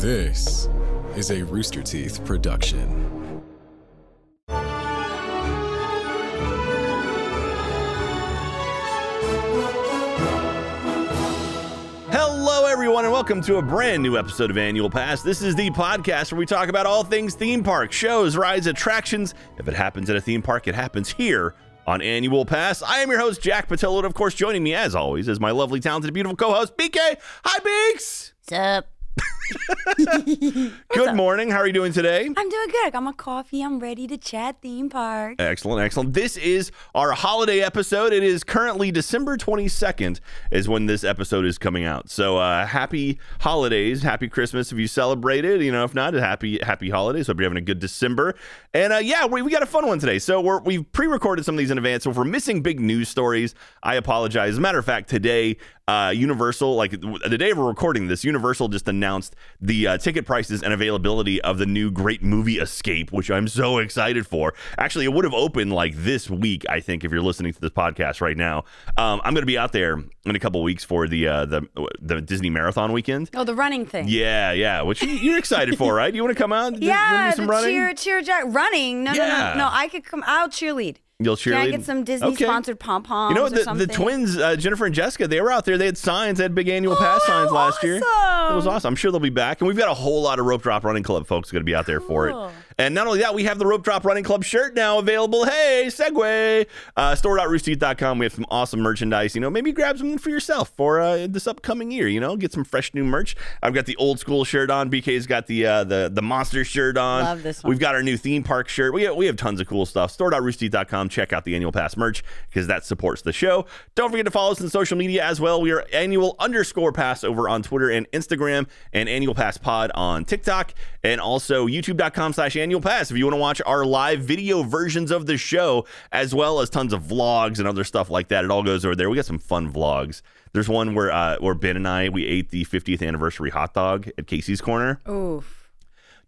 This is a Rooster Teeth production. Everyone, and welcome to a brand new episode of Annual Pass. This is the podcast where we talk about all things theme park, shows, rides, attractions. If it happens at a theme park, it happens here on Annual Pass. I am your host, Jack Patillo, and of course, joining me as always is my lovely, talented, beautiful co-host, BK. Hi, Beaks! What's up? Good morning. How are you doing today? I'm doing good. I got my coffee. I'm ready to chat theme park. Excellent, excellent. This is our holiday episode. It is currently December 22nd is when this episode is coming out. So happy holidays. Happy Christmas if you celebrated. You know, if not, happy holidays. Hope you're having a good December. And we got a fun one today. So we've pre-recorded some of these in advance. So if we're missing big news stories, I apologize. As a matter of fact, today, Universal, like the day we're recording this, Universal just announced the ticket prices and availability of the new Great Movie Escape, which I'm so excited for. Actually, it would have opened like this week, I think, if you're listening to this podcast right now. I'm going to be out there in a couple weeks for the Disney Marathon weekend. Oh, the running thing. Yeah, which you're excited for, right? You want to come out? Yeah, do some running? Running. No, I could come. I'll cheerlead. You'll cheerlead? Can I get some Disney-sponsored pom-poms or something? The twins, Jennifer and Jessica, they were out there. They had signs. They had big annual pass signs last year. It was awesome. I'm sure they'll be back. And we've got a whole lot of Rope Drop Running Club folks going to be out there for it. And not only that, we have the Rope Drop Running Club shirt now available. Hey, segue. Store.roosterteeth.com. We have some awesome merchandise. You know, maybe grab something for yourself for this upcoming year. You know, get some fresh new merch. I've got the old school shirt on. BK's got the monster shirt on. Love this one. We've got our new theme park shirt. We have tons of cool stuff. Store.roosterteeth.com. Check out the Annual Pass merch because that supports the show. Don't forget to follow us on social media as well. We are annual_pass over on Twitter and Instagram, and Annual Pass Pod on TikTok, and also youtube.com/annual pass if you want to watch our live video versions of the show, as well as tons of vlogs and other stuff like that. It all goes over there. We got some fun vlogs. There's one where Ben and I, we ate the 50th anniversary hot dog at Casey's Corner. Oof.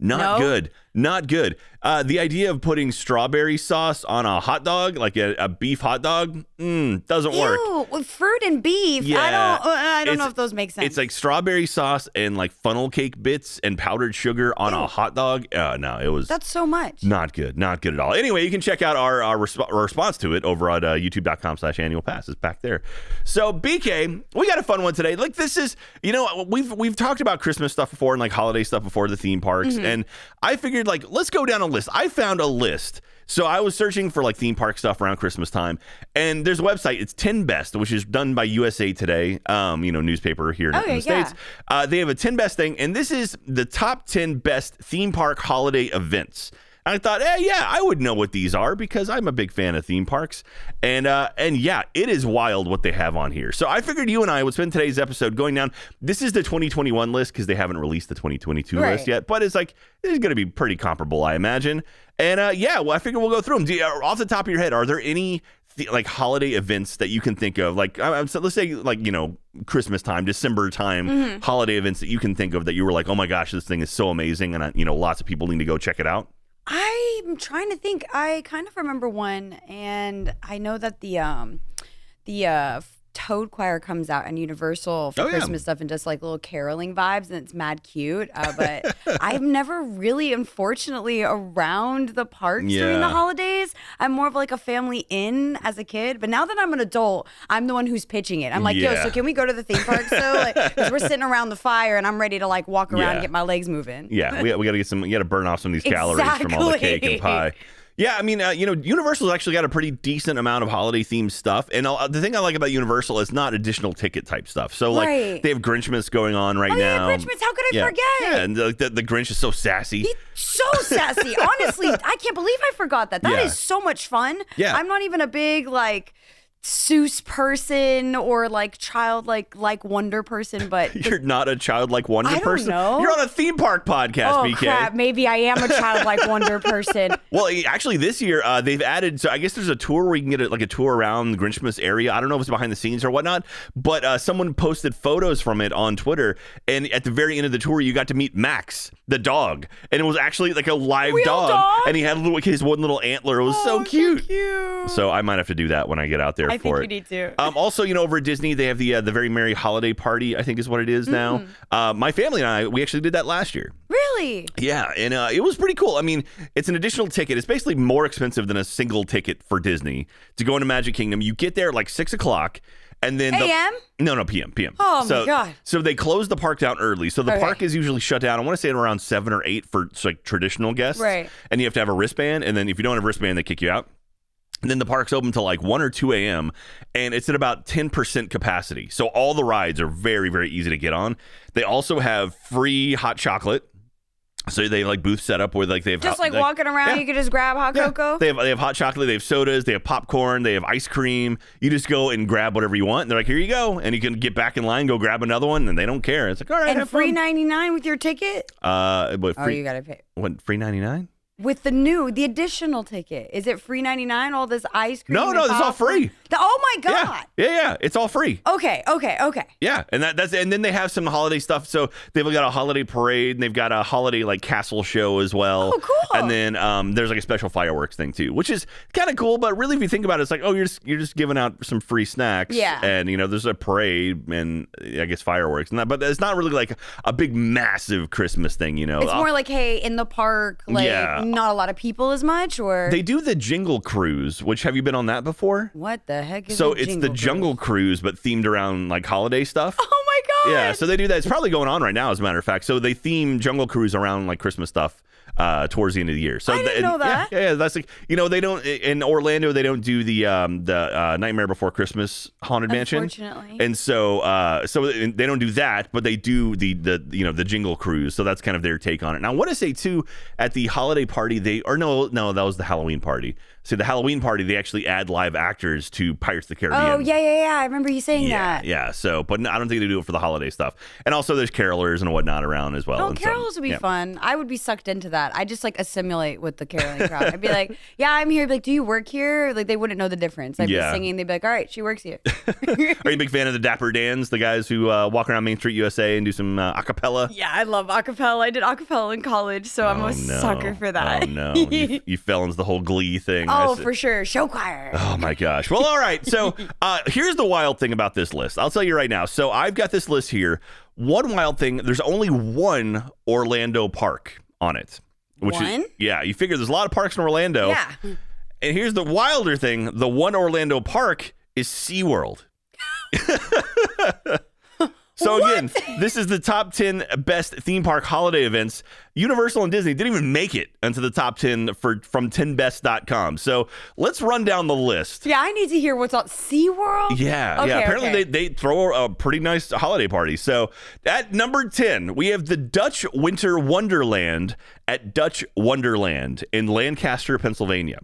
Not good. The idea of putting strawberry sauce on a hot dog, like a beef hot dog, doesn't work. Ew, with fruit and beef. Yeah, I don't know if those make sense. It's like strawberry sauce and like funnel cake bits and powdered sugar on a hot dog. No, it was. That's so much. Not good at all. Anyway, you can check out our response to it over at youtube.com/annual pass. It's back there. So BK, we got a fun one today. Like this is, you know, we've talked about Christmas stuff before and like holiday stuff before, the theme parks. Mm-hmm. And I figured, like, let's go down a list. I found a list. So I was searching for, like, theme park stuff around Christmas time. And there's a website. It's 10best, which is done by USA Today, newspaper here in the States. They have a 10best thing. And this is the top 10 best theme park holiday events. And I thought, I would know what these are because I'm a big fan of theme parks. And it is wild what they have on here. So I figured you and I would spend today's episode going down. This is the 2021 list because they haven't released the 2022 list yet. But it's like, this is going to be pretty comparable, I imagine. And I figure we'll go through them. Off the top of your head, are there any holiday events that you can think of? Like, let's say, like, you know, Christmas time, December time, holiday events that you can think of that you were like, oh my gosh, this thing is so amazing. And, lots of people need to go check it out. I'm trying to think. I kind of remember one, and I know that the Toad Choir comes out in Universal for Christmas stuff and just like little caroling vibes, and it's mad cute. But I'm never really, unfortunately, around the parks during the holidays. I'm more of like a family inn as a kid. But now that I'm an adult, I'm the one who's pitching it. I'm like, so can we go to the theme park? So because we're sitting around the fire and I'm ready to like walk around and get my legs moving. Yeah, we got to burn off some of these calories from all the cake and pie. Yeah, Universal's actually got a pretty decent amount of holiday-themed stuff. And the thing I like about Universal is not additional ticket type stuff. So, like, they have Grinchmas going on now. Yeah, Grinchmas. How could I forget? Yeah, and the Grinch is so sassy. He's so sassy. Honestly, I can't believe I forgot that. That is so much fun. Yeah. I'm not even a big, like, Seuss person or like childlike wonder person, but you're not a childlike wonder person. Know. You're on a theme park podcast, BK. Crap. Maybe I am a childlike wonder person. Well, actually, this year they've added. So I guess there's a tour where you can get a tour around the Grinchmas area. I don't know if it's behind the scenes or whatnot, but someone posted photos from it on Twitter, and at the very end of the tour, you got to meet Max, the dog, and it was actually like a live dog, and he had his one little antler. It was so cute. So I might have to do that when I get out there. I for it. I think you need to. Also, you know, over at Disney, they have the Very Merry Holiday Party, I think is what it is now. My family and I, we actually did that last year. Really? Yeah, and it was pretty cool. I mean, it's an additional ticket. It's basically more expensive than a single ticket for Disney to go into Magic Kingdom. You get there at like 6 o'clock. And then a.m.? No, p.m. Oh, my God. So they close the park down early. So the park is usually shut down, I want to say, at around 7 or 8 for like traditional guests. Right. And you have to have a wristband. And then if you don't have a wristband, they kick you out. And then the park's open till like 1 or 2 a.m. And it's at about 10% capacity. So all the rides are very, very easy to get on. They also have free hot chocolate. So they like booth set up where like they have just like walking around, you can just grab hot cocoa. They have hot chocolate, they have sodas, they have popcorn, they have ice cream. You just go and grab whatever you want. And they're like, here you go, and you can get back in line, go grab another one, and they don't care. It's like, all right, and have free fun. $99 with your ticket. But free, you gotta pay. What, free $99? With the additional ticket. Is it free $99? All this ice cream? No, it's all free. Oh my God. Yeah. It's all free. Okay. Yeah. And then they have some holiday stuff. So they've got a holiday parade and they've got a holiday like castle show as well. Oh, cool. And then there's like a special fireworks thing too, which is kind of cool, but really if you think about it, it's like, oh, you're just giving out some free snacks. Yeah. And you know, there's a parade and I guess fireworks and that, but it's not really like a big massive Christmas thing, you know. It's more like, hey, in the park, like not a lot of people as much, or they do the Jingle Cruise, which have you been on that before? What the heck is so it's the Jungle Cruise, but themed around like holiday stuff. Oh my God. Yeah, so they do that. It's probably going on right now, as a matter of fact. So they theme Jungle Cruise around like Christmas stuff towards the end of the year. So I didn't know that. Yeah, that's like, you know, they don't in Orlando, they don't do the Nightmare Before Christmas Haunted Mansion, unfortunately. And so they don't do that, but they do the you know, the Jingle Cruise. So that's kind of their take on it. Now I want to say too, at the holiday party that was the Halloween party. So the Halloween party, they actually add live actors to Pirates of the Caribbean. Oh, yeah. I remember you saying that. Yeah, so, but I don't think they do it for the holiday stuff. And also there's carolers and whatnot around as well. Oh, carolers would be fun. I would be sucked into that. I just, like, assimilate with the caroling crowd. I'd be like, yeah, I'm here. I'd be like, do you work here? Like, they wouldn't know the difference. I'd be singing. They'd be like, all right, she works here. Are you a big fan of the Dapper Dans, the guys who walk around Main Street USA and do some acapella? Yeah, I love acapella. I did acapella in college, so I'm sucker for that. Oh, no. You fell into the whole Glee thing. Oh, for sure. Show choir. Oh, my gosh. Well, all right. So here's the wild thing about this list. I'll tell you right now. So I've got this list here. One wild thing, there's only one Orlando park on it. Which one? You figure there's a lot of parks in Orlando. Yeah. And here's the wilder thing. The one Orlando park is SeaWorld. So again, this is the top 10 best theme park holiday events. Universal and Disney didn't even make it into the top 10 from 10best.com. So let's run down the list. Yeah, I need to hear what's on SeaWorld. Yeah, okay, yeah. Apparently they throw a pretty nice holiday party. So at number 10, we have the Dutch Winter Wonderland at Dutch Wonderland in Lancaster, Pennsylvania.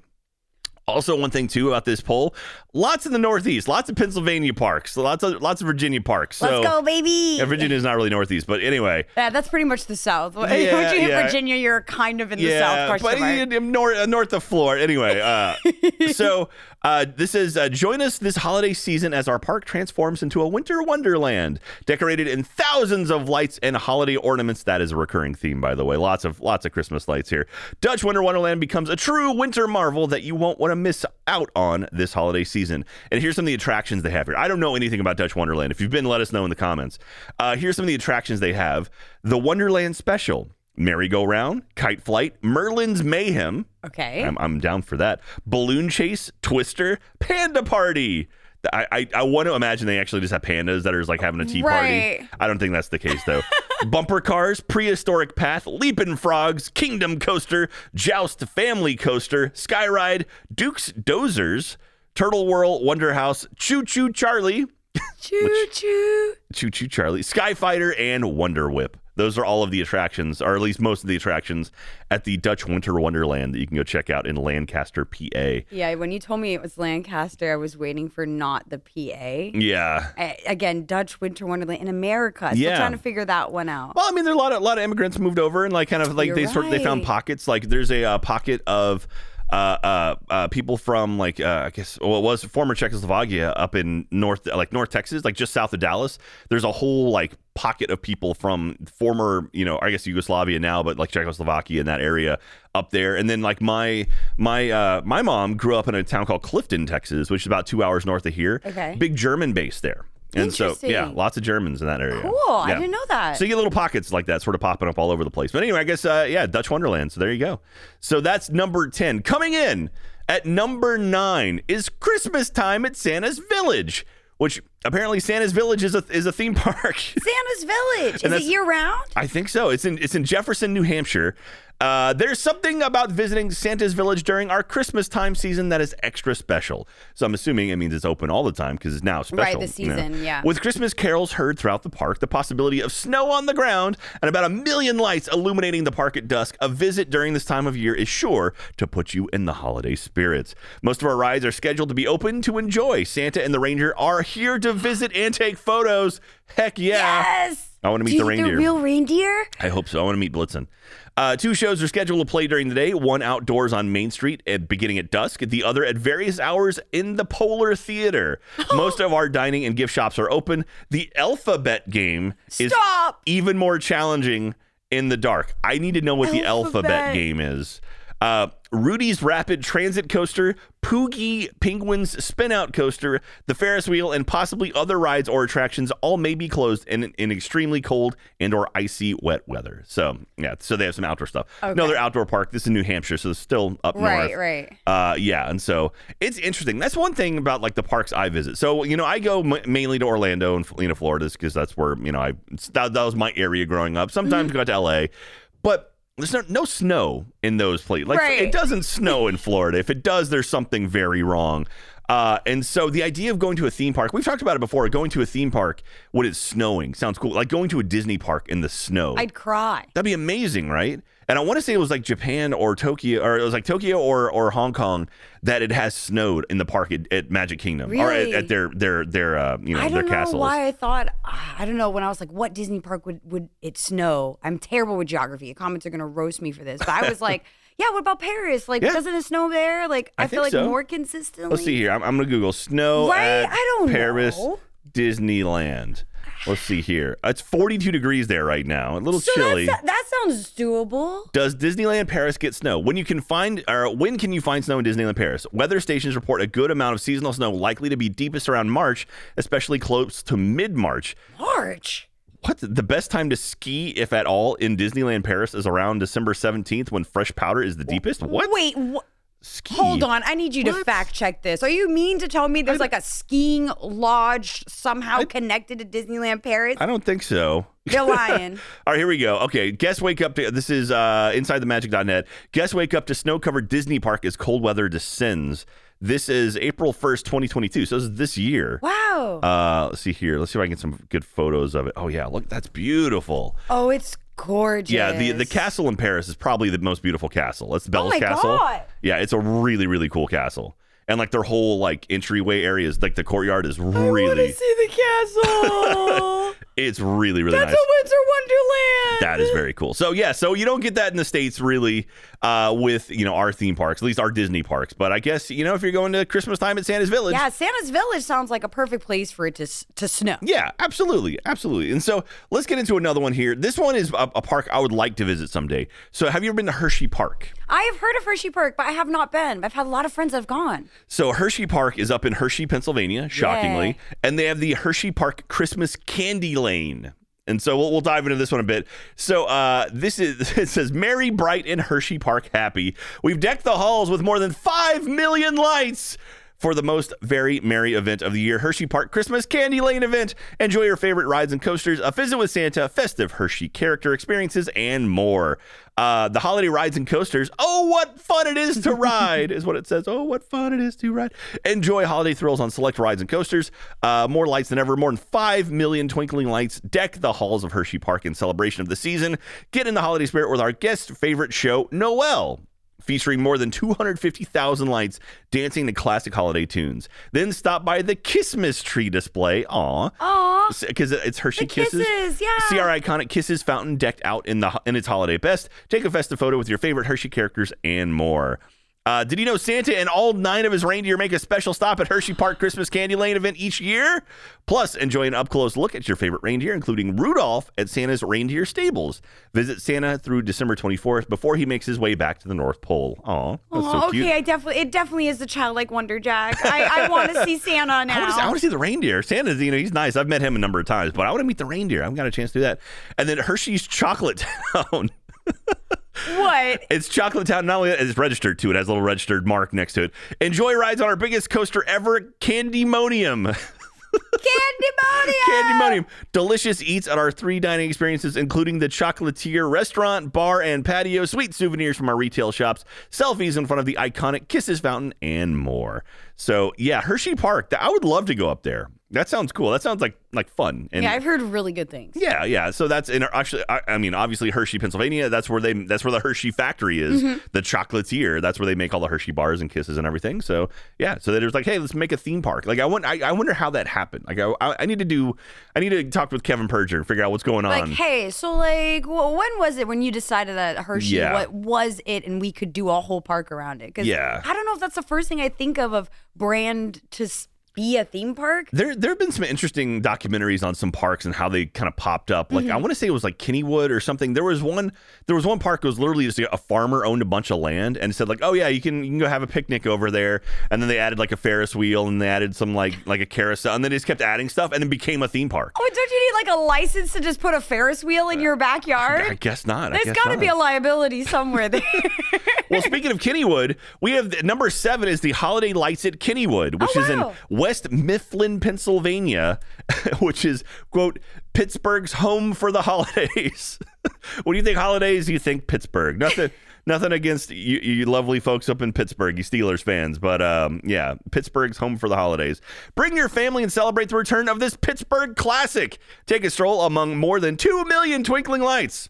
Also, one thing, too, about this poll, lots in the Northeast, lots of Pennsylvania parks, lots of Virginia parks. So, let's go, baby. Yeah, Virginia's not really Northeast, but anyway. Yeah, that's pretty much the South. Yeah, once you hit Virginia, you're kind of in the South parts of it. Yeah, but north of Florida. Anyway, so this is join us this holiday season as our park transforms into a winter wonderland, decorated in thousands of lights and holiday ornaments. That is a recurring theme, by the way. Lots of Christmas lights here. Dutch Winter Wonderland becomes a true winter marvel that you won't want to miss out on this holiday season. And here's some of the attractions they have here. I don't know anything about Dutch Wonderland. If you've been, let us know in the comments. Here's some of the attractions they have. The Wonderland Special, Merry-Go-Round, Kite Flight, Merlin's Mayhem. Okay. I'm down for that. Balloon Chase, Twister, Panda Party. I want to imagine they actually just have pandas that are just like having a tea party. I don't think that's the case, though. Bumper Cars, Prehistoric Path, Leapin' Frogs, Kingdom Coaster, Joust Family Coaster, Skyride, Duke's Dozers, Turtle Whirl, Wonder House, Choo Choo Charlie, Choo Choo Charlie, Sky Fighter, and Wonder Whip. Those are all of the attractions, or at least most of the attractions, at the Dutch Winter Wonderland that you can go check out in Lancaster, PA. Yeah, when you told me it was Lancaster, I was waiting for not the PA. Yeah. Again, Dutch Winter Wonderland in America. Still trying to figure that one out. Well, I mean, there are a lot of immigrants moved over, and like kind of like they found pockets. Like there's a pocket of people from like I guess well, it was former Czechoslovakia up in North Texas, like just south of Dallas. There's a whole like pocket of people from former, you know, I guess Yugoslavia now, but like Czechoslovakia in that area up there. And then like my mom grew up in a town called Clifton, Texas, which is about 2 hours north of here. Okay. Big German base there. And so, yeah, lots of Germans in that area. Cool. Yeah. I didn't know that. So you get little pockets like that sort of popping up all over the place. But anyway, I guess, yeah, Dutch Wonderland. So there you go. So that's number 10. Coming in at number 9 is Christmas Time at Santa's Village, which apparently Santa's Village is a theme park. Santa's Village. Is it year-round? I think so. It's in Jefferson, New Hampshire. There's something about visiting Santa's Village during our Christmas time season that is extra special. So I'm assuming it means it's open all the time because it's now special. Right, the season, you know? Yeah. With Christmas carols heard throughout the park, the possibility of snow on the ground, and about 1 million lights illuminating the park at dusk, a visit during this time of year is sure to put you in the holiday spirits. Most of our rides are scheduled to be open to enjoy. Santa and the reindeer are here to visit and take photos. Heck yeah. Yes! I want to meet the reindeer. The real reindeer? I hope so. I want to meet Blitzen. 2 shows are scheduled to play during the day, one outdoors on Main Street beginning at dusk, the other at various hours in the Polar Theater. Most of our dining and gift shops are open. The alphabet game is even more challenging in the dark. I need to know what the alphabet game is. Rudy's Rapid Transit Coaster, Poogie Penguin's Spin-Out Coaster, the Ferris Wheel, and possibly other rides or attractions all may be closed in extremely cold and or icy wet weather. So, yeah, so they have some outdoor stuff. Okay. Another outdoor park. This is in New Hampshire, so it's still up north. Right. Yeah, and so it's interesting. That's one thing about, like, the parks I visit. So, you know, I go mainly to Orlando and, you know, Florida because that's where, you know, that was my area growing up. Sometimes got to L.A., but there's no snow in those places. Like It doesn't snow in Florida. If it does, there's something very wrong. And so the idea of going to a theme park, we've talked about it before, going to a theme park when it's snowing sounds cool. Like going to a Disney park in the snow. I'd cry. That'd be amazing, right? And I want to say it was like Japan or Tokyo, or it was like Tokyo or Hong Kong that it has snowed in the park at Magic Kingdom, really? Or at their you know, their castles. I don't know why I thought, I don't know, when I was like, what Disney park would it snow? I'm terrible with geography. Comments are going to roast me for this, but I was like, yeah, what about Paris? Like, doesn't it snow there? Like, I feel like more consistently. Let's see here. I'm going to Google snow at Paris Disneyland. Let's see here. It's 42 degrears there right now. A little chilly. That sounds doable. Does Disneyland Paris get snow? When can you find snow in Disneyland Paris? Weather stations report a good amount of seasonal snow, likely to be deepest around March, especially close to mid-March. March? What? The best time to ski, if at all, in Disneyland Paris is around December 17th when fresh powder is the deepest? What? Wait, what? Ski. Hold on, I need you to fact check this. Are you mean to tell me there's like a skiing lodge somehow connected to Disneyland Paris? I don't think so. They're lying. All right, here we go. Okay, guests wake up to, this is InsideTheMagic.net. Guests wake up to snow-covered Disney park as cold weather descends. This is April 1st, 2022. So this is this year. Wow. Let's see here. Let's see if I can get some good photos of it. Oh, yeah. Look, that's beautiful. Oh, it's gorgeous. Yeah, the castle in Paris is probably the most beautiful castle. That's the Belle's castle. Oh, my God. Yeah, it's a really, really cool castle. And, like, their whole, like, entryway areas, like, the courtyard is really... I want to see the castle. It's really, really nice. That's a Winter Wonderland. That is very cool. So, yeah, so you don't get that in the States, really, with, you know, our theme parks, at least our Disney parks. But I guess, you know, if you're going to Christmas time at Santa's Village. Yeah, Santa's Village sounds like a perfect place for it to snow. Yeah, absolutely. Absolutely. And so let's get into another one here. This one is a park I would like to visit someday. So have you ever been to Hershey Park? I have heard of Hershey Park, but I have not been. I've had a lot of friends that have gone. So Hershey Park is up in Hershey, Pennsylvania, shockingly. Yeah. And they have the Hershey Park Christmas Candy Lane. And so we'll dive into this one a bit. So it says, Merry, Bright, and Hershey Park Happy. We've decked the halls with more than 5 million lights for the most very merry event of the year, Hershey Park Christmas Candy Lane event. Enjoy your favorite rides and coasters, a visit with Santa, festive Hershey character experiences, and more. The holiday rides and coasters. Oh, what fun it is to ride is what it says. Oh, what fun it is to ride. Enjoy holiday thrills on select rides and coasters. More lights than ever. More than 5 million twinkling lights deck the halls of Hershey Park in celebration of the season. Get in the holiday spirit with our guest favorite show, Noel, featuring more than 250,000 lights dancing to classic holiday tunes. Then stop by the Kissmas tree display. Aww. Because it's Hershey Kisses. Yeah. See our iconic Kisses fountain decked out in its holiday best. Take a festive photo with your favorite Hershey characters and more. Did you know Santa and all 9 of his reindeer make a special stop at Hershey Park Christmas Candy Lane event each year? Plus, enjoy an up-close look at your favorite reindeer, including Rudolph, at Santa's reindeer stables. Visit Santa through December 24th before he makes his way back to the North Pole. Aw, that's so cute. Okay, it definitely is the childlike wonder, Jack. I want to see Santa now. I want to see the reindeer. Santa, you know, he's nice. I've met him a number of times, but I want to meet the reindeer. I haven't got a chance to do that. And then Hershey's Chocolate Town. What? It's Chocolate Town. Not only that, it's registered too. It has a little registered mark next to it. Enjoy rides on our biggest coaster ever, Candymonium. Candymonium! Delicious eats at our 3 dining experiences, including the Chocolatier restaurant, bar, and patio, sweet souvenirs from our retail shops, selfies in front of the iconic Kisses Fountain, and more. So, yeah, Hershey Park. I would love to go up there. That sounds cool. That sounds like fun. And yeah, I've heard really good things. Yeah, yeah. So that's obviously Hershey, Pennsylvania. That's where the Hershey factory is. Mm-hmm. The Chocolatier. That's where they make all the Hershey bars and kisses and everything. So yeah. So that it was like, hey, let's make a theme park. Like I wonder how that happened. Like I need to talk with Kevin Perger and figure out what's going on. Like, hey, so like, when was it when you decided that Hershey? Yeah. What was it? And we could do a whole park around it. 'Cause yeah. I don't know if that's the first thing I think of brand to be a theme park. There have been some interesting documentaries on some parks and how they kind of popped up. Like, mm-hmm. I want to say it was like Kennywood or something. There was one park that was literally just a farmer owned a bunch of land and said like, oh yeah, you can go have a picnic over there. And then they added like a Ferris wheel and they added some like a carousel and then they just kept adding stuff and then became a theme park. Oh, don't you need like a license to just put a Ferris wheel in your backyard? I guess not. There's got to be a liability somewhere there. Well, speaking of Kennywood, we have number 7 is the Holiday Lights at Kennywood, which is in West Mifflin, Pennsylvania, which is, quote, Pittsburgh's home for the holidays. When you think holidays, you think Pittsburgh. Nothing against you lovely folks up in Pittsburgh, you Steelers fans. But yeah, Pittsburgh's home for the holidays. Bring your family and celebrate the return of this Pittsburgh classic. Take a stroll among more than 2 million twinkling lights.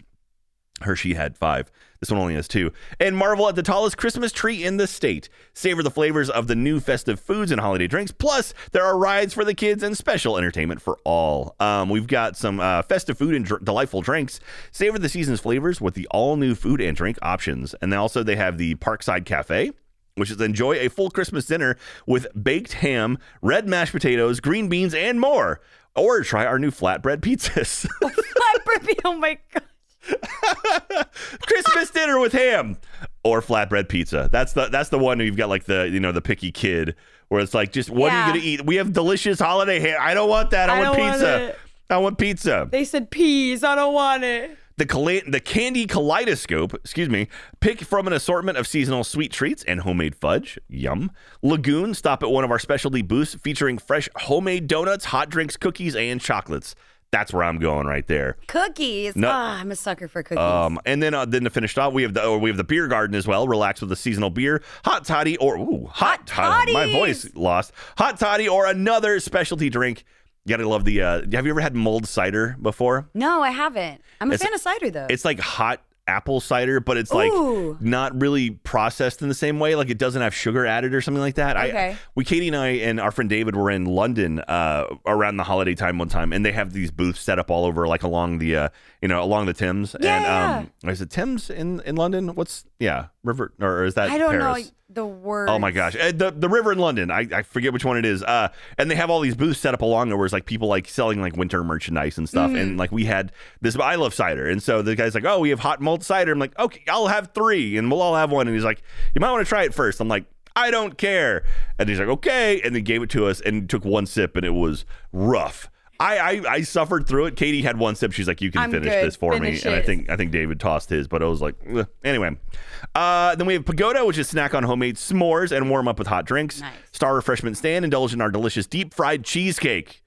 Hershey had 5. This one only has 2. And marvel at the tallest Christmas tree in the state. Savor the flavors of the new festive foods and holiday drinks. Plus, there are rides for the kids and special entertainment for all. We've got some festive food and delightful drinks. Savor the season's flavors with the all-new food and drink options. And then also they have the Parkside Cafe, which is enjoy a full Christmas dinner with baked ham, red mashed potatoes, green beans, and more. Or try our new flatbread pizzas. Oh my God. Christmas dinner with ham or flatbread pizza. That's the one where you've got like the, you know, the picky kid where it's like, just what are you gonna eat? We have delicious holiday ham. I don't want that. I want pizza. They said peas. I don't want it. The Candy Kaleidoscope, pick from an assortment of seasonal sweet treats and homemade fudge. Yum. Lagoon, stop at one of our specialty booths featuring fresh homemade donuts, hot drinks, cookies, and chocolates. That's where I'm going right there. Cookies. No, I'm a sucker for cookies. And then to finish it off, we have the beer garden as well. Relax with a seasonal beer, hot toddy. My voice lost. Hot toddy or another specialty drink. You gotta love the. Have you ever had mulled cider before? No, I haven't. I'm a fan of cider though. It's like hot apple cider, but it's like not really processed in the same way. Like it doesn't have sugar added or something like that. Okay. Katie and I and our friend David were in London around the holiday time one time, and they have these booths set up all over, like along the Thames. Yeah. And is it Thames in London? River, or is that? I don't know the word. Oh my gosh, the river in London. I forget which one it is. And they have all these booths set up along there, where it's like people like selling like winter merchandise and stuff. Mm. And like we had this, I love cider, and so the guy's like, oh, we have hot mulled cider. I'm like, okay, I'll have 3, and we'll all have one. And he's like, you might want to try it first. I'm like, I don't care. And he's like, okay, and then gave it to us and took one sip, and it was rough. I suffered through it. Katie had one sip. She's like, you can finish this for me. And I think David tossed his, but I was like, ugh. Anyway. Then we have Pagoda, which is snack on homemade s'mores and warm up with hot drinks. Nice. Star Refreshment Stand, indulge in our delicious deep fried cheesecake.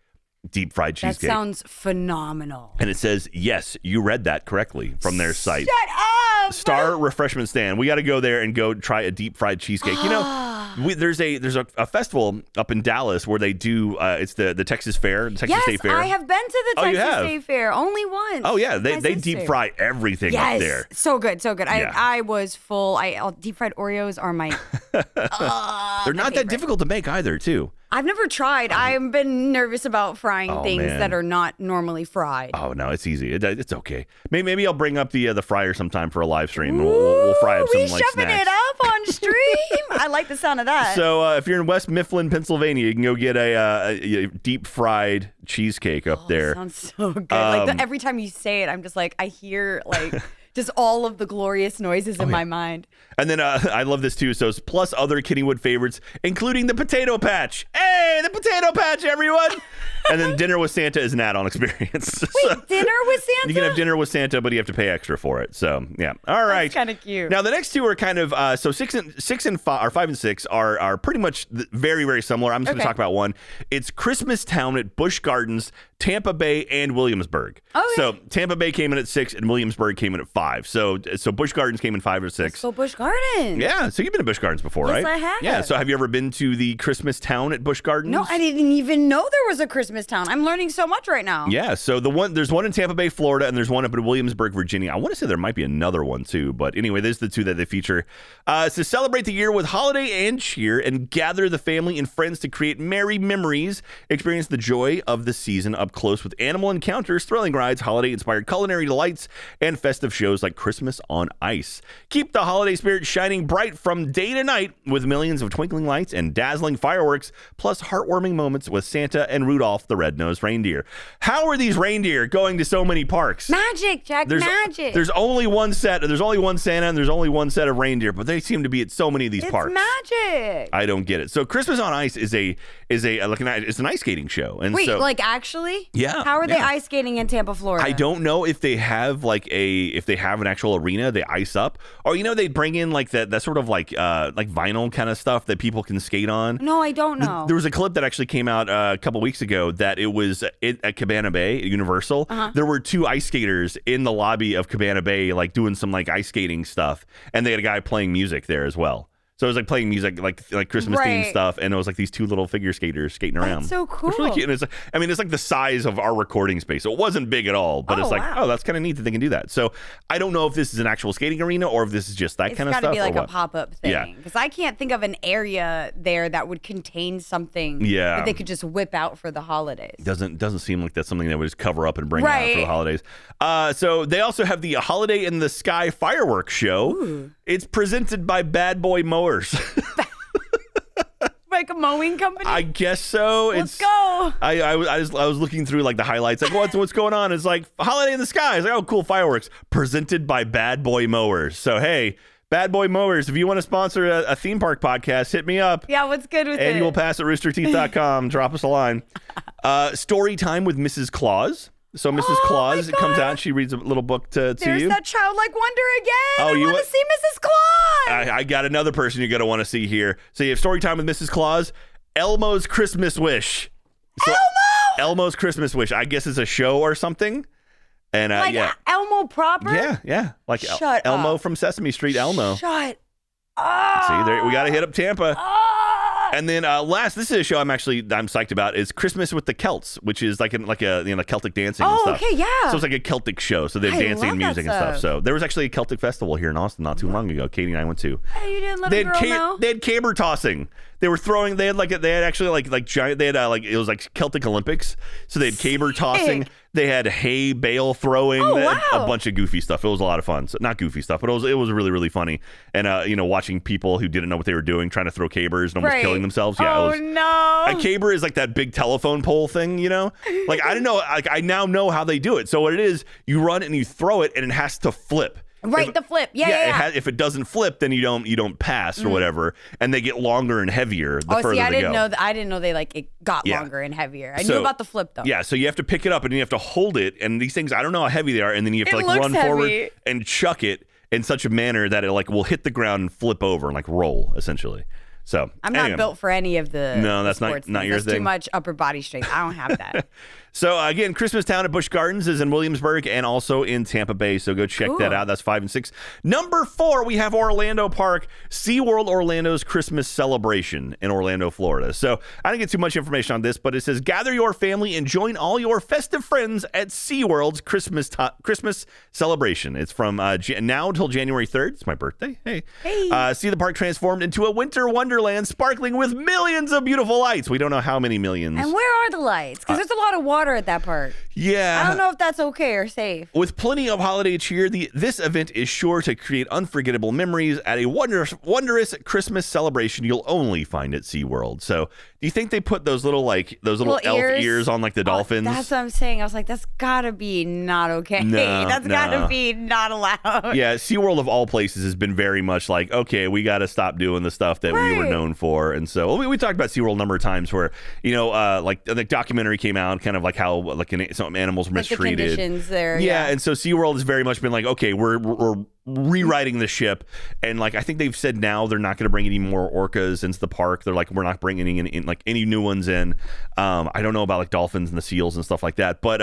That sounds phenomenal. And it says, yes, you read that correctly from their site. Shut up! Star Refreshment Stand. We got to go there and go try a deep fried cheesecake. You know, there's a festival up in Dallas where they do it's the Texas Fair, State Fair. Yes, I have been to the Texas State Fair only once. Oh yeah, they deep fry everything up there. So good. Yeah. I was full. Deep fried Oreos are my. They're not that difficult to make either, too. I've never tried. I've been nervous about frying things that are not normally fried. Oh no, it's easy. It's okay. Maybe I'll bring up the fryer sometime for a live stream. We'll fry up some snacks. We shoving it up on stream. I like the sound of that. So if you're in West Mifflin, Pennsylvania, you can go get a deep fried cheesecake up there. Sounds so good. Like every time you say it, I'm just like, I hear like just all of the glorious noises in my mind. And then I love this too. So it's plus other Kennywood favorites, including the potato patch. Hey, the potato patch, everyone. And then dinner with Santa is an add-on experience. Wait, so dinner with Santa? You can have dinner with Santa, but you have to pay extra for it. So yeah. All right. That's kind of cute. Now the next two are kind of, so 6 and 5 or 5 and 6 are pretty much very, very similar. I'm just going to talk about one. It's Christmas Town at Busch Gardens, Tampa Bay, and Williamsburg. Okay. So Tampa Bay came in at 6 and Williamsburg came in at 5. So Busch Gardens came in 5 or 6. So Busch Gardens. Yeah. So you've been to Busch Gardens before, right? Yes, I have. Yeah. So have you ever been to the Christmas Town at Busch Gardens? No, I didn't even know there was a Christmas Town. I'm learning so much right now. Yeah. So there's one in Tampa Bay, Florida, and there's one up in Williamsburg, Virginia. I want to say there might be another one too, but anyway, there's the two that they feature. It's to celebrate the year with holiday and cheer and gather the family and friends to create merry memories, experience the joy of the season up close with animal encounters, thrilling rides, holiday-inspired culinary delights, and festive shows like Christmas on Ice. Keep the holiday spirit shining bright from day to night with millions of twinkling lights and dazzling fireworks, plus heartwarming moments with Santa and Rudolph the Red-Nosed Reindeer. How are these reindeer going to so many parks? Magic, Jack, magic. There's only one Santa, and there's only one set of reindeer, but they seem to be at so many of these parks. It's magic. I don't get it. So Christmas on Ice is an ice skating show. And wait, actually? Yeah. How are they ice skating in Tampa, Florida? I don't know if they have if they have an actual arena they ice up, or they bring in like that sort of like vinyl kind of stuff that people can skate on. No, I don't know. There was a clip that actually came out a couple weeks ago that it was at Cabana Bay at Universal. Uh-huh. There were two ice skaters in the lobby of Cabana Bay doing some ice skating stuff, and they had a guy playing music there as well. So it was playing music, like Christmas themed stuff, and it was these two little figure skaters skating around. That's so cool. It's really cute. And it's the size of our recording space. So it wasn't big at all, but that's kind of neat that they can do that. So I don't know if this is an actual skating arena or if this is just that kind of stuff. It's got to be a pop-up thing, because I can't think of an area there that would contain something that they could just whip out for the holidays. Doesn't seem like that's something they would just cover up and bring out for the holidays. So they also have the Holiday in the Sky fireworks show. Ooh. It's presented by Bad Boy Mower. Like a mowing company? I guess so. Let's go. I was looking through the highlights. What's going on? It's Holiday in the Sky. It's cool fireworks. Presented by Bad Boy Mowers. So hey, Bad Boy Mowers, if you want to sponsor a theme park podcast, hit me up. Yeah, what's good with it? Annual Pass at roosterteeth.com. Drop us a line. Story time with Mrs. Claus. So Mrs. Claus comes out. She reads a little book to you. There's that childlike wonder again. I want to see Mrs. Claus. I got another person you're going to want to see here. So you have story time with Mrs. Claus. Elmo's Christmas Wish. So Elmo's Christmas Wish. I guess it's a show or something. And Elmo proper. Yeah. Elmo from Sesame Street. Elmo. Shut up. See, we got to hit up Tampa. And then this is a show I'm psyched about, is Christmas with the Celts, which is like a Celtic dancing and stuff. Oh, okay, yeah. So it's like a Celtic show. So they're dancing and music and stuff. So there was actually a Celtic festival here in Austin not too long ago. Katie and I went to. Oh, you didn't let a girl know? They had camber tossing. They were throwing. They had it was like Celtic Olympics. So they had caber tossing. They had hay bale throwing. Oh, wow. A bunch of goofy stuff. It was a lot of fun. So not goofy stuff, but it was really, really funny. And watching people who didn't know what they were doing trying to throw cabers and almost killing themselves. Yeah. Oh no! A caber is like that big telephone pole thing, I don't know. I now know how they do it. So what it is, you run and you throw it, and it has to flip. Right, the flip. Yeah. If it doesn't flip, then you don't pass or whatever, and they get longer and heavier further they go. I didn't know they it got longer and heavier. I knew about the flip though. Yeah, so you have to pick it up and you have to hold it, and these things, I don't know how heavy they are, and then you have to run forward and chuck it in such a manner that it will hit the ground and flip over and roll essentially. So I'm not built for any of the that's sports not your thing. Too much upper body strength. I don't have that. So again, Christmas Town at Busch Gardens is in Williamsburg and also in Tampa Bay. So go check that out. That's 5 and 6. Number 4, we have Orlando Park, SeaWorld Orlando's Christmas Celebration in Orlando, Florida. So I didn't get too much information on this, but it says gather your family and join all your festive friends at SeaWorld's Christmas Celebration. It's from now until January 3rd. It's my birthday. Hey. See the park transformed into a winter wonderland sparkling with millions of beautiful lights. We don't know how many millions. And where are the lights? Because there's a lot of water water at that park. Yeah. I don't know if that's okay or safe. With plenty of holiday cheer, this event is sure to create unforgettable memories at a wondrous Christmas celebration you'll only find at SeaWorld. So do you think they put those little elf ears on like the dolphins? That's what I'm saying. I was like, that's gotta be not okay. No, that's gotta be not allowed. Yeah, SeaWorld of all places has been very much like, okay, we gotta stop doing the stuff that we were known for. And so we talked about SeaWorld a number of times where, you know, like the documentary came out kind of like how like some animals were mistreated. Like the conditions there, yeah, and so SeaWorld has very much been like, okay, we're rewriting the ship, and like I think they've said now they're not going to bring any more orcas into the park. They're like, we're not bringing any new ones in. I don't know about like dolphins and the seals and stuff like that, but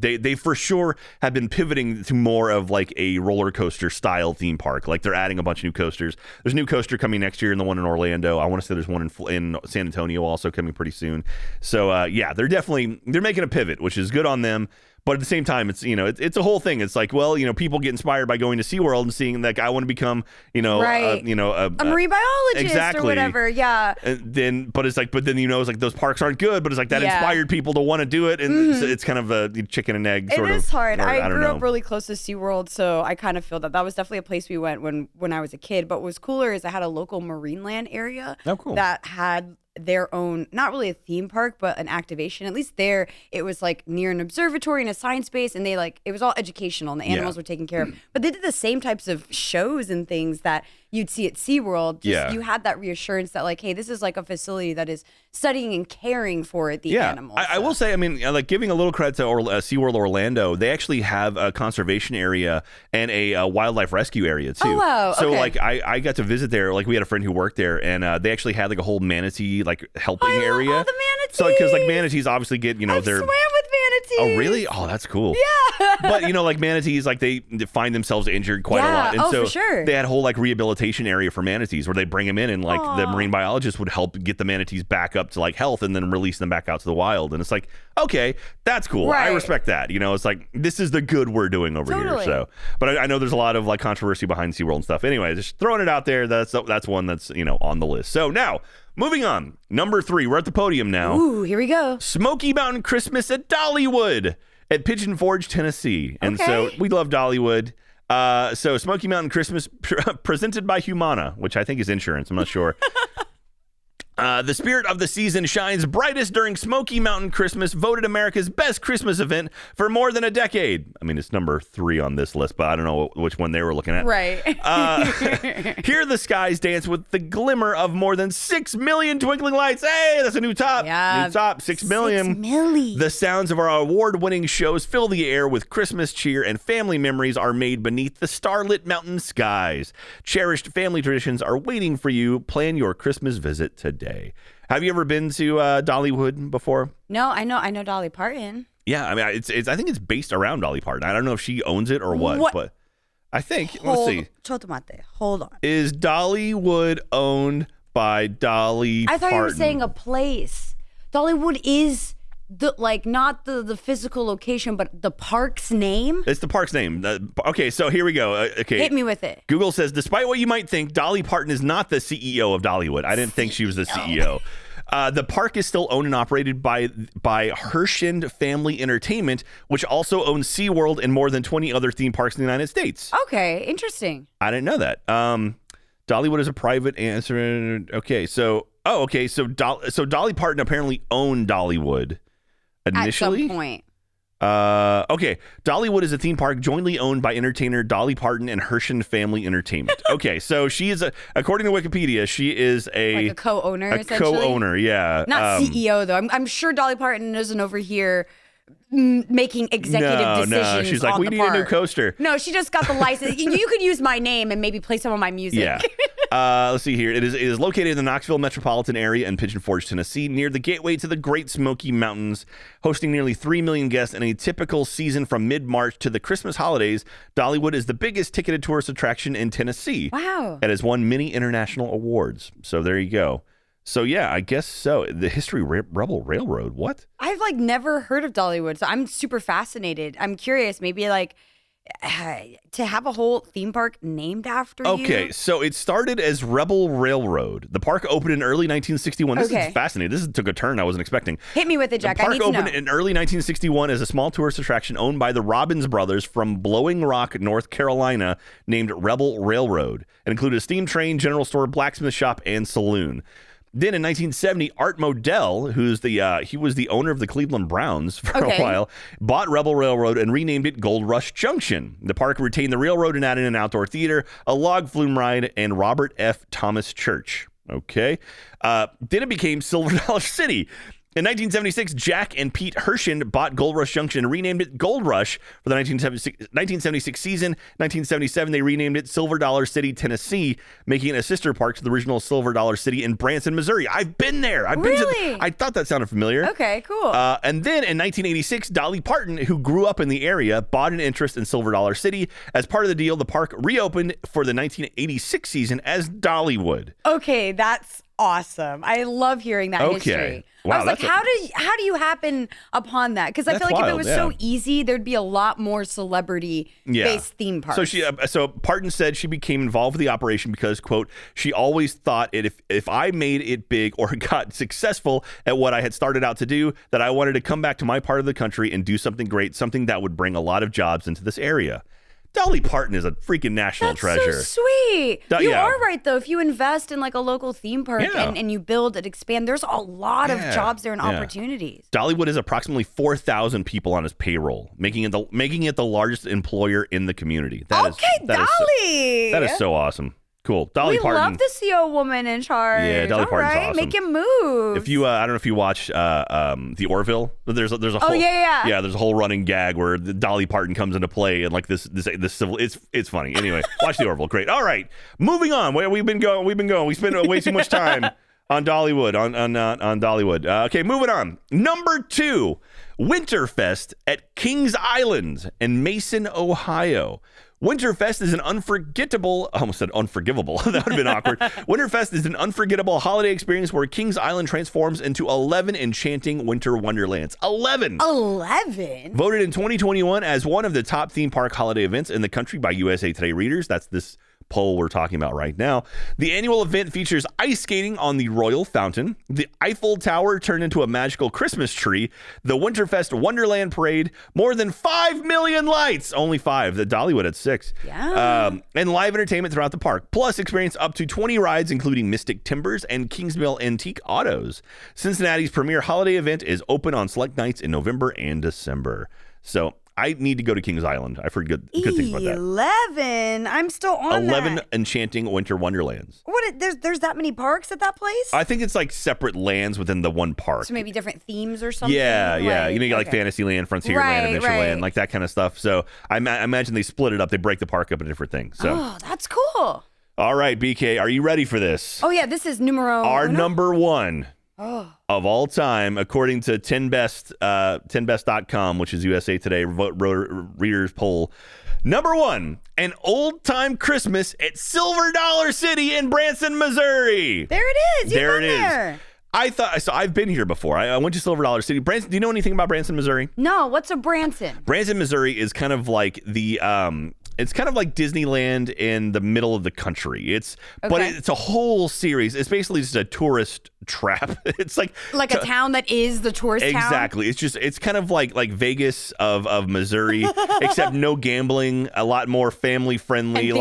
they for sure have been pivoting to more of like a roller coaster style theme park. Like they're adding a bunch of new coasters. There's a new coaster coming next year, and the one in Orlando. I want to say there's one in San Antonio also coming pretty soon. So yeah, they're making a pivot, which is good on them. But at the same time, it's, you know, it's a whole thing. It's like, well, you know, people get inspired by going to SeaWorld and seeing like, I want to become, you know, a marine biologist or whatever. Yeah. And then, but it's like, but then, you know, it's like those parks aren't good, but it's like that inspired people to want to do it. And it's kind of a chicken and egg sort of. It is hard. I grew up really close to SeaWorld. So I kind of feel that was definitely a place we went when I was a kid. But what was cooler is I had a local Marineland area that had their own, not really a theme park, but an activation. At least there, it was like near an observatory and a science space, and they like it was all educational, and the animals were taken care of. But they did the same types of shows and things that you'd see at SeaWorld. You had that reassurance that like, hey, this is like a facility that is studying and caring for the animals. I will say, I mean, like giving a little credit to SeaWorld Orlando, they actually have a conservation area and a wildlife rescue area too. Oh, wow. So like I got to visit there. Like we had a friend who worked there, and they actually had like a whole manatee like helping area. Oh, the manatees. So because like manatees obviously get, you know, I've swam with manatees. Oh really? Oh, that's cool. Yeah. But you know, like manatees, like they find themselves injured quite a lot, and so for sure. They had a whole like rehabilitation area for manatees where they bring them in, and like the marine biologist would help get the manatees back up to like health and then release them back out to the wild. And it's like, okay, that's cool. Right. I respect that. You know, it's like this is the good we're doing over here. So, but I know there's a lot of like controversy behind SeaWorld and stuff. Anyway, just throwing it out there. That's one that's, you know, on the list. So now, moving on, number 3, we're at the podium now. Ooh, here we go. Smoky Mountain Christmas at Dollywood at Pigeon Forge, Tennessee. And so we love Dollywood. So Smoky Mountain Christmas presented by Humana, which I think is insurance. I'm not sure. The spirit of the season shines brightest during Smoky Mountain Christmas, voted America's best Christmas event for more than a decade. I mean, it's number 3 on this list, but I don't know which one they were looking at. Right. Here the skies dance with the glimmer of more than 6 million twinkling lights. Hey, that's a new top. Yeah. New top, 6 million. 6 million. The sounds of our award-winning shows fill the air with Christmas cheer, and family memories are made beneath the starlit mountain skies. Cherished family traditions are waiting for you. Plan your Christmas visit today. Have you ever been to Dollywood before? No, I know Dolly Parton. Yeah, I mean, it's I think it's based around Dolly Parton. I don't know if she owns it or what? But I think Hold on. Is Dollywood owned by Dolly Parton? I thought you were saying a place. Dollywood is not the physical location, but the park's name? It's the park's name. Okay, so here we go. Hit me with it. Google says, despite what you might think, Dolly Parton is not the CEO of Dollywood. I didn't think she was the CEO. The park is still owned and operated by Herschend Family Entertainment, which also owns SeaWorld and more than 20 other theme parks in the United States. Okay, interesting. I didn't know that. Dollywood is a private answer. Okay, so... Oh, okay, so Dolly Parton apparently owned Dollywood. Initially? At some point. Okay. Dollywood is a theme park jointly owned by entertainer Dolly Parton and Herschend Family Entertainment. Okay, so she is, according to Wikipedia, she is a co-owner, essentially. Yeah. Not CEO, though. I'm sure Dolly Parton isn't over here making executive decisions. No, she's like, we need a new coaster. No, she just got the license. You could use my name and maybe play some of my music. Yeah. Let's see here. It is located in the Knoxville metropolitan area in Pigeon Forge, Tennessee, near the gateway to the Great Smoky Mountains, hosting nearly 3 million guests in a typical season from mid-March to the Christmas holidays. Dollywood is the biggest ticketed tourist attraction in Tennessee. Wow. It has won many international awards. So there you go. So yeah, I guess so. The history Rebel Railroad. What? I've never heard of Dollywood, so I'm super fascinated. I'm curious. Maybe to have a whole theme park named after you. Okay, so it started as Rebel Railroad. The park opened in early 1961. This is fascinating. This took a turn I wasn't expecting. Hit me with it, Jack. The park opened in early 1961 as a small tourist attraction owned by the Robbins brothers from Blowing Rock, North Carolina, named Rebel Railroad. It included a steam train, general store, blacksmith shop, and saloon. Then in 1970, Art Modell, he was the owner of the Cleveland Browns for a while, bought Rebel Railroad and renamed it Gold Rush Junction. The park retained the railroad and added an outdoor theater, a log flume ride, and Robert F. Thomas Church. Okay. Then it became Silver Dollar City. In 1976, Jack and Pete Herschend bought Gold Rush Junction and renamed it Gold Rush for the 1976 season. 1977, they renamed it Silver Dollar City, Tennessee, making it a sister park to the original Silver Dollar City in Branson, Missouri. I've been there. I thought that sounded familiar. Okay, cool. And then in 1986, Dolly Parton, who grew up in the area, bought an interest in Silver Dollar City. As part of the deal, the park reopened for the 1986 season as Dollywood. Okay, that's awesome. I love hearing that history. Wow, I was like, how do you happen upon that? Because I feel like if it was so easy, there'd be a lot more celebrity-based theme parks. So Parton said she became involved with the operation because, quote, she always thought if I made it big or got successful at what I had started out to do, that I wanted to come back to my part of the country and do something great, something that would bring a lot of jobs into this area. Dolly Parton is a freaking national treasure. That's so sweet. You are right, though. If you invest in like a local theme park and you build and expand, there's a lot of jobs there and opportunities. Dollywood has approximately 4,000 people on its payroll, making it the largest employer in the community. That is so awesome. Cool. Dolly Parton. We love to see a woman in charge. Yeah, Dolly Parton's awesome. Make him move. If you, I don't know if you watch The Orville. There's a whole there's a whole running gag where the Dolly Parton comes into play and like this civil. It's funny. Anyway, watch The Orville. Great. All right, moving on. We've been going. We spent way too much time on Dollywood. On Dollywood. Okay, moving on. Number 2, Winterfest at King's Island in Mason, Ohio. Winterfest is an unforgettable, I almost said unforgivable, that would have been awkward. Winterfest is an unforgettable holiday experience where Kings Island transforms into 11 enchanting winter wonderlands. 11? Voted in 2021 as one of the top theme park holiday events in the country by USA Today readers. That's this poll we're talking about right now. The annual event features ice skating on the Royal Fountain, the Eiffel Tower turned into a magical Christmas tree, the Winterfest Wonderland Parade, more than 5 million lights, only 5, the Dollywood at 6, and live entertainment throughout the park. Plus, experience up to 20 rides, including Mystic Timbers and Kingsmill Antique Autos. Cincinnati's premier holiday event is open on select nights in November and December. So I need to go to Kings Island. I've heard good things about that. 11. I'm still on 11 that. 11 enchanting winter wonderlands. What? There's that many parks at that place? I think it's like separate lands within the one park. So maybe different themes or something? Yeah, like, yeah. You know, you got like Fantasyland, Frontierland, Adventureland, like that kind of stuff. So I imagine they split it up. They break the park up into different things. So. Oh, that's cool. All right, BK, are you ready for this? Oh, yeah. This is number 1. Of all time, according to 10best, 10best.com, which is USA Today readers poll. Number 1, an old-time Christmas at Silver Dollar City in Branson, Missouri. There it is. There it is. I've been here before. I went to Silver Dollar City. Branson, do you know anything about Branson, Missouri? No. What's a Branson? Branson, Missouri is kind of like the it's kind of like Disneyland in the middle of the country. But it's a whole series. It's basically just a tourist trap. It's like a town that is the tourist town. Exactly. It's kind of like Vegas of Missouri, except no gambling, a lot more family friendly,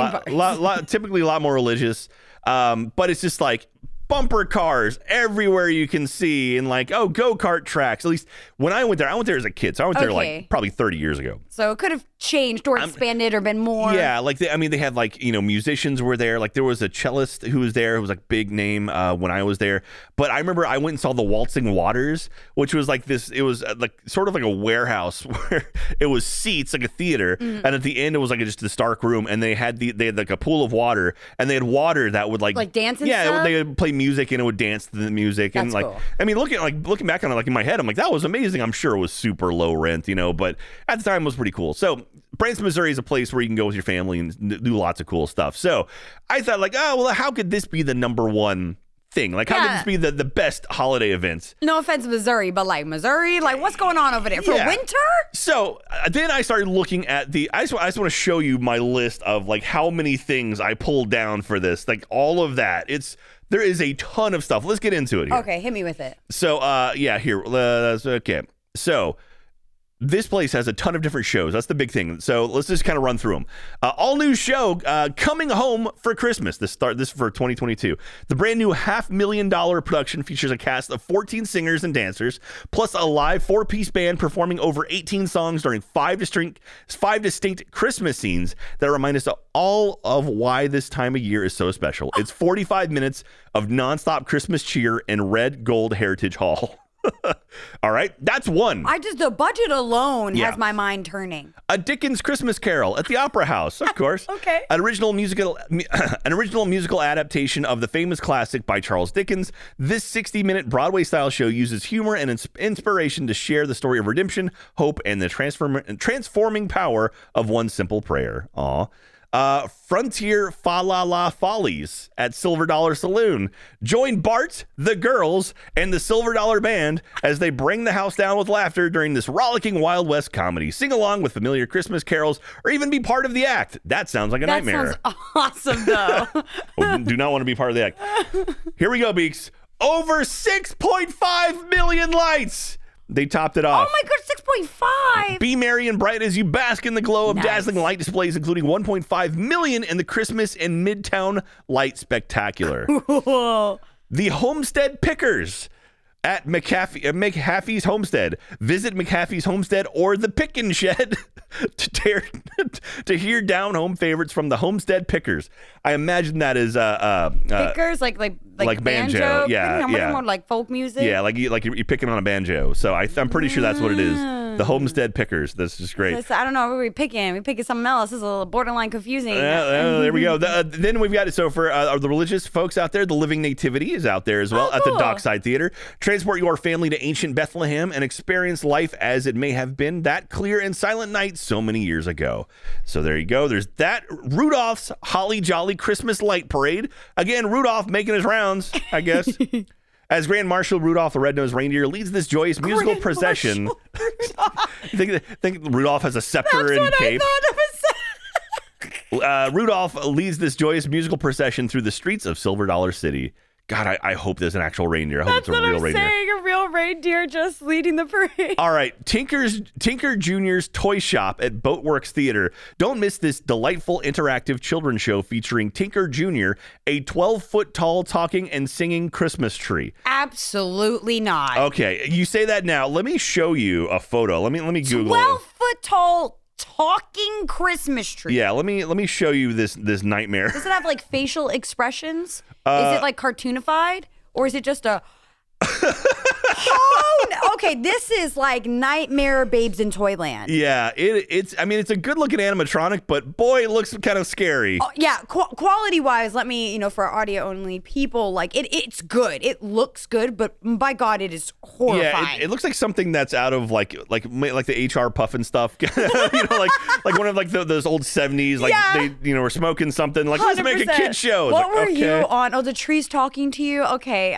typically a lot more religious. But it's just like bumper cars everywhere you can see, and like go-kart tracks. At least when I went there as a kid, so I went there like probably 30 years ago, so it could have changed or expanded or been more they had like, you know, musicians were there, like there was a cellist who was there, it was like big name when I was there. But I remember I went and saw the Waltzing Waters, which was like this, it was like sort of like a warehouse where it was seats like a theater, and at the end it was like just this dark room, and they had like a pool of water, and they had water that would like dance and stuff? They would play music and it would dance to the music. That's and like cool. I mean, looking back on it, like in my head, I'm like, that was amazing. I'm sure it was super low rent, you know, but at the time it was pretty cool. So Branson, Missouri is a place where you can go with your family and do lots of cool stuff. So I thought like, how could this be the number 1 thing? Like, how can this be the best holiday events? No offense, Missouri, but like Missouri, like what's going on over there for winter? So then I started looking at the, I just want to show you my list of like how many things I pulled down for this, like all of that. There is a ton of stuff. Let's get into it here. Okay, hit me with it. So, okay. So this place has a ton of different shows. That's the big thing. So let's just kind of run through them. All new show, Coming Home for Christmas. This for 2022. The brand new $500,000 production features a cast of 14 singers and dancers, plus a live 4-piece band performing over 18 songs during five distinct Christmas scenes that remind us of all of why this time of year is so special. It's 45 minutes of nonstop Christmas cheer in Red Gold Heritage Hall. All right, that's one. The budget alone has my mind turning. A Dickens Christmas Carol at the Opera House, of course. Okay. An original musical adaptation of the famous classic by Charles Dickens. This 60-minute Broadway-style show uses humor and inspiration to share the story of redemption, hope, and the transforming power of one simple prayer. Aw. Frontier Fa La La Follies at Silver Dollar Saloon. Join Bart, the girls, and the Silver Dollar Band as they bring the house down with laughter during this rollicking Wild West comedy. Sing along with familiar Christmas carols or even be part of the act. That sounds like a nightmare. That sounds awesome, though. Do not want to be part of the act. Here we go, Beaks. Over 6.5 million lights. They topped it off. Oh my gosh, 6.5! Be merry and bright as you bask in the glow of dazzling light displays, including 1.5 million in the Christmas and Midtown Light Spectacular. Cool. The Homestead Pickers at McAfee's Homestead. Visit McAfee's Homestead or the Pickin' Shed to hear down-home favorites from the Homestead Pickers. I imagine that is pickers like banjo. Yeah, much more like folk music. Yeah, like you're picking on a banjo. So I'm pretty sure that's what it is. The Homestead Pickers. That's just great. I don't know what we're picking. We're picking something else. This is a little borderline confusing. There we go. Then we've got it. So for the religious folks out there, the Living Nativity is out there as well at the Dockside Theater. Transport your family to ancient Bethlehem and experience life as it may have been that clear and silent night so many years ago. So there you go. There's that. Rudolph's Holly Jolly Christmas Light Parade. Again, Rudolph making his rounds, I guess. As Grand Marshal Rudolph the Red-Nosed Reindeer leads this joyous musical procession. think Rudolph has a scepter and cape. Rudolph leads this joyous musical procession through the streets of Silver Dollar City. God, I hope there's an actual reindeer. I hope it's a real reindeer. That's what I'm saying, a real reindeer just leading the parade. All right, Tinker Jr.'s Toy Shop at Boatworks Theater. Don't miss this delightful interactive children's show featuring Tinker Jr., a 12-foot tall talking and singing Christmas tree. Absolutely not. Okay, you say that now. Let me show you a photo. Let me Google it. 12-foot tall talking Christmas tree. Yeah, let me show you this nightmare. Does it have like facial expressions? Is it like cartoonified, or is it just a? Oh, no. Okay, this is like Nightmare Babes in Toyland. Yeah, it's. I mean, it's a good-looking animatronic, but boy, it looks kind of scary. Oh, yeah, quality-wise, let me for audio-only people, like it's good. It looks good, but by God, it is horrifying. Yeah, it looks like something that's out of like the HR Puffin stuff, like one of those old '70s, they were smoking something, like 100%. Let's make a kid show. What were you on? Oh, the tree's talking to you. Okay.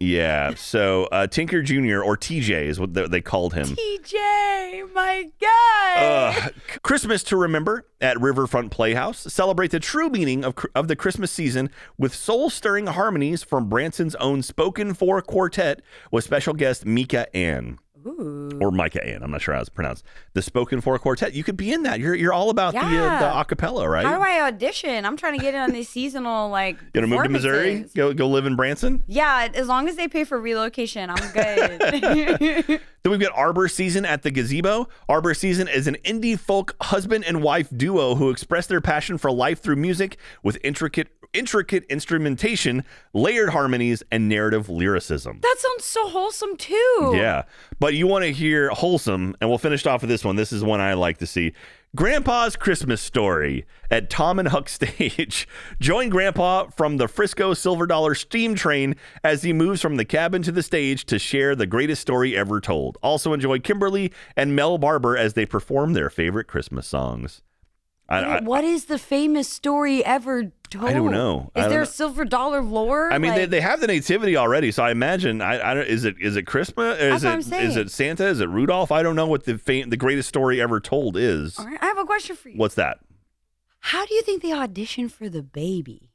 Yeah. So Tinker Jr. or TJ is what they called him. TJ, my God. Christmas to Remember at Riverfront Playhouse. Celebrate the true meaning of the Christmas season with soul-stirring harmonies from Branson's own spoken-for quartet with special guest Mika Ann. Ooh. Or Micah Ann. I'm not sure how it's pronounced. The spoken for quartet. You could be in that. You're all about the acapella, right? How do I audition? I'm trying to get in on these seasonal Gonna move to Missouri? Go live in Branson? Yeah, as long as they pay for relocation, I'm good. Then we've got Arbor Season at the Gazebo. Arbor Season is an indie folk husband and wife duo who express their passion for life through music with intricate instrumentation, layered harmonies, and narrative lyricism. That sounds so wholesome, too. Yeah, but you want to hear wholesome, and we'll finish off with this one. This is one I like to see. Grandpa's Christmas Story at Tom and Huck Stage. Join Grandpa from the Frisco Silver Dollar steam train as he moves from the cabin to the stage to share the greatest story ever told. Also enjoy Kimberly and Mel Barber as they perform their favorite Christmas songs. What is the famous story ever Oh. I don't know. Is there Silver Dollar lore? I mean, like, they have the nativity already, so I imagine. Is it Christmas? Is it Santa? Is it Rudolph? I don't know what the greatest story ever told is. All right, I have a question for you. What's that? How do you think they audition for the baby?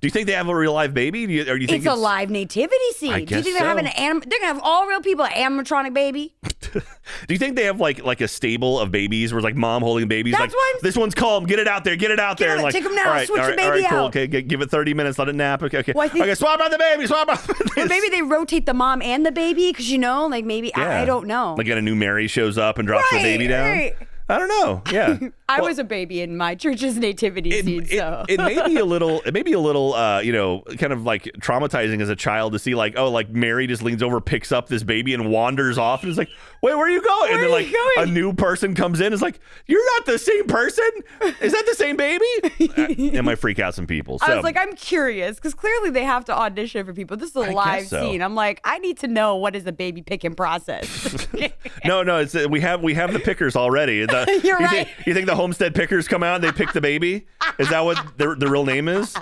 Do you think they have a real live baby? Do you think it's a live nativity scene? Do you think they have they're gonna have all real people, an animatronic baby? Do you think they have like a stable of babies where it's like mom holding babies? That's like, this one's calm. Get it out there. Like, take him now. Right, switch the baby out. Cool. Okay, give it 30 minutes. Let it nap. Okay. Well, okay, swap out the baby. Or maybe they rotate the mom and the baby because I don't know. Like when a new Mary shows up and drops the baby down. Right. I don't know. Yeah, I was a baby in my church's nativity scene. So it may be a little, kind of like traumatizing as a child to see like Mary just leans over, picks up this baby, and wanders off, and is like, "Wait, where are you going?" And then like a new person comes in, is like, "You're not the same person. Is that the same baby?" It might freak out some people. So. I was like, I'm curious because clearly they have to audition for people. This is a live scene. I'm like, I need to know what is the baby picking process. No, it's we have the pickers already. You think the Homestead Pickers come out and they pick the baby? Is that what their real name is?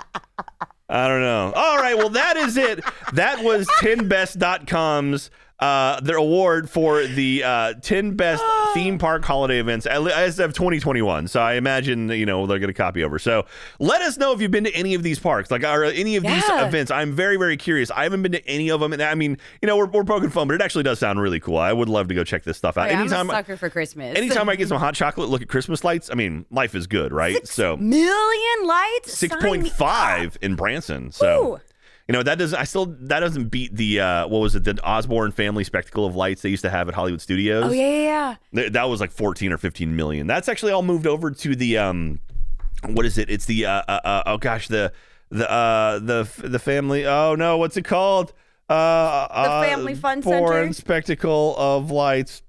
I don't know. All right, well, that is it. That was 10best.com's their award for the 10 best theme park holiday events as of 2021. So I imagine, they're going to copy over. So let us know if you've been to any of these parks, or any of these events. I'm very, very curious. I haven't been to any of them. And I mean, we're poking fun, but it actually does sound really cool. I would love to go check this stuff out. Yeah, anytime, I'm a sucker for Christmas. Anytime I get some hot chocolate, look at Christmas lights. I mean, life is good, right? 6 million lights? 6.5 in Branson. So. Ooh. That doesn't beat the the Osborne family spectacle of lights they used to have at Hollywood Studios. Oh yeah. That was like 14 or 15 million. That's actually all moved over to the what is it? It's the the family. Oh no, what's it called? The Family Fun Center. Osborne spectacle of lights.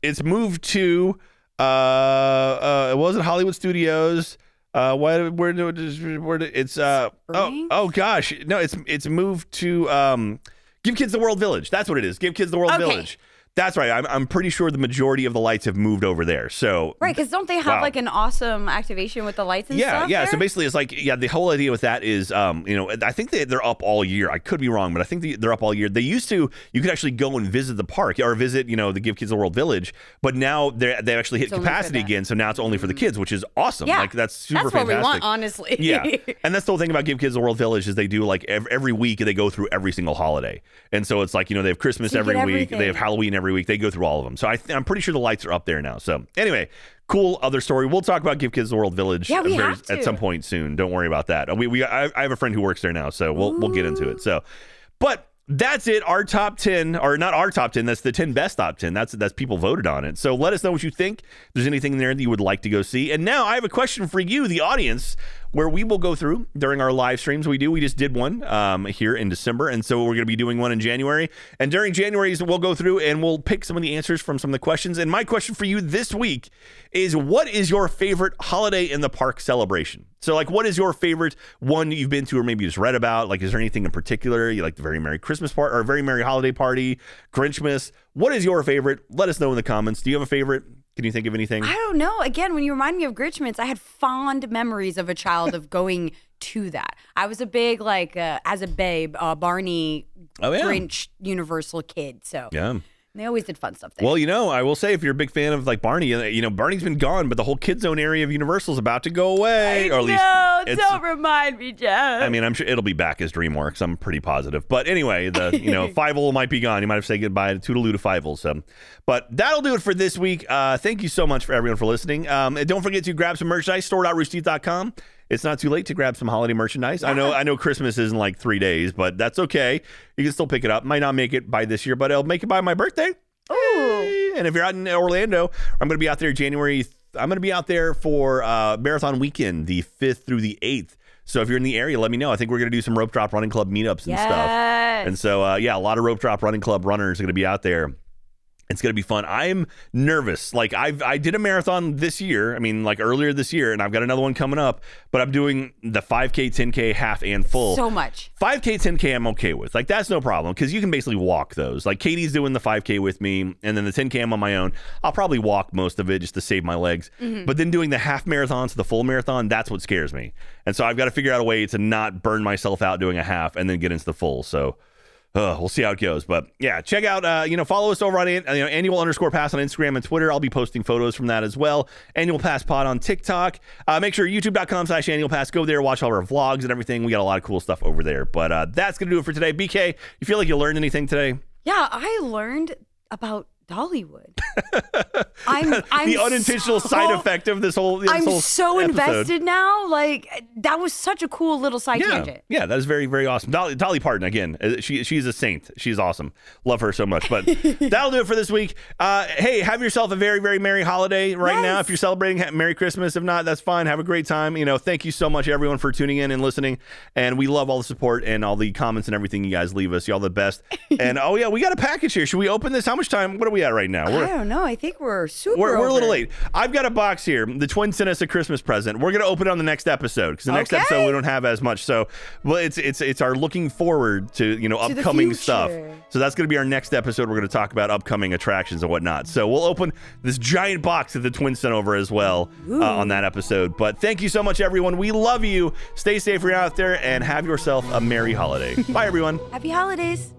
It's moved to it wasn't Hollywood Studios. It's moved to Give Kids the World Village. That's what it is. Give Kids the World Village. That's right. I'm pretty sure the majority of the lights have moved over there. So right, because don't they have like an awesome activation with the lights and stuff? Yeah. There? So basically, it's like the whole idea with that is I think they're up all year. I could be wrong, but I think they're up all year. They used to you could actually go and visit the park or visit the Give Kids the World Village, but now they actually hit capacity again. So now it's only for the kids, which is awesome. Yeah. That's super fantastic. That's what we want, honestly. Yeah, and that's the whole thing about Give Kids the World Village is they do like every week they go through every single holiday, and so it's like they have Christmas every week, everything. They have Halloween every week. They go through all of them. So I'm pretty sure the lights are up there now. So anyway, cool other story. We'll talk about Give Kids the World Village at some point soon. Don't worry about that. I have a friend who works there now, so we'll get into it. So, but that's it. Our top 10, or not our top 10, that's the 10 best top 10. That's people voted on it. So let us know what you think. If there's anything there that you would like to go see. And now I have a question for you, the audience, where we will go through during our live streams. We just did one here in December. And so we're going to be doing one in January. And during January's, we'll go through and we'll pick some of the answers from some of the questions. And my question for you this week is, what is your favorite holiday in the park celebration? So like, what is your favorite one you've been to or maybe just read about? Like, is there anything in particular? You like the Very Merry Christmas party or Very Merry Holiday Party, Grinchmas? What is your favorite? Let us know in the comments. Do you have a favorite? Can you think of anything? I don't know. Again, when you remind me of Grinchmas, I had fond memories of a child of going to that. I was a big, as a babe, Barney Grinch Universal kid. So they always did fun stuff there. Well, I will say if you're a big fan of Barney, Barney's been gone, but the whole Kids Zone area of Universal is about to go away. Don't remind me, Jeff. I mean, I'm sure it'll be back as DreamWorks. I'm pretty positive. But anyway, the Fievel might be gone. You might have to say goodbye to Toodaloo to Fievel. So, but that'll do it for this week. Thank you so much for everyone for listening. And don't forget to grab some merchandise. Store.roosterteeth.com. It's not too late to grab some holiday merchandise. Yeah. I know Christmas is in 3 days, but that's okay. You can still pick it up. Might not make it by this year, but it'll make it by my birthday. Oh! And if you're out in Orlando, I'm going to be out there I'm going to be out there for Marathon Weekend, the 5th through the 8th. So if you're in the area, let me know. I think we're going to do some Rope Drop Running Club meetups and stuff. And so, a lot of Rope Drop Running Club runners are going to be out there. It's going to be fun. I'm nervous. Like I did a marathon this year. I mean, like earlier this year, and I've got another one coming up, but I'm doing the 5K, 10K, half and full. So much. 5K, 10K, I'm okay with. Like that's no problem because you can basically walk those. Like Katie's doing the 5K with me and then the 10K I'm on my own. I'll probably walk most of it just to save my legs. Mm-hmm. But then doing the half marathon to the full marathon, that's what scares me. And so I've got to figure out a way to not burn myself out doing a half and then get into the full. So we'll see how it goes. But yeah, check out, follow us over on Annual_Pass on Instagram and Twitter. I'll be posting photos from that as well. Annual Pass Pod on TikTok. Make sure youtube.com/annualpass. Go there, watch all our vlogs and everything. We got a lot of cool stuff over there. But that's going to do it for today. BK, you feel like you learned anything today? Yeah, I learned about Dollywood. I'm the unintentional side effect of this whole episode. I'm so invested now. Like that was such a cool little side tangent. Yeah, that is very, very awesome. Dolly Parton again. She's a saint. She's awesome. Love her so much. But that'll do it for this week. Hey, have yourself a very, very merry holiday now. If you're celebrating, Merry Christmas. If not, that's fine. Have a great time. Thank you so much everyone for tuning in and listening. And we love all the support and all the comments and everything you guys leave us. Y'all the best. And oh yeah, we got a package here. Should we open this? How much time? What are we at right now? I don't know. I think we're a little late. I've got a box here. The twins sent us a Christmas present. We're going to open it on the next episode because the next episode we don't have as much. So, well, it's our looking forward to upcoming stuff. So that's going to be our next episode. We're going to talk about upcoming attractions and whatnot. So we'll open this giant box that the twins sent over as well on that episode. But thank you so much, everyone. We love you. Stay safe. You're out there and have yourself a merry holiday. Bye, everyone. Happy holidays.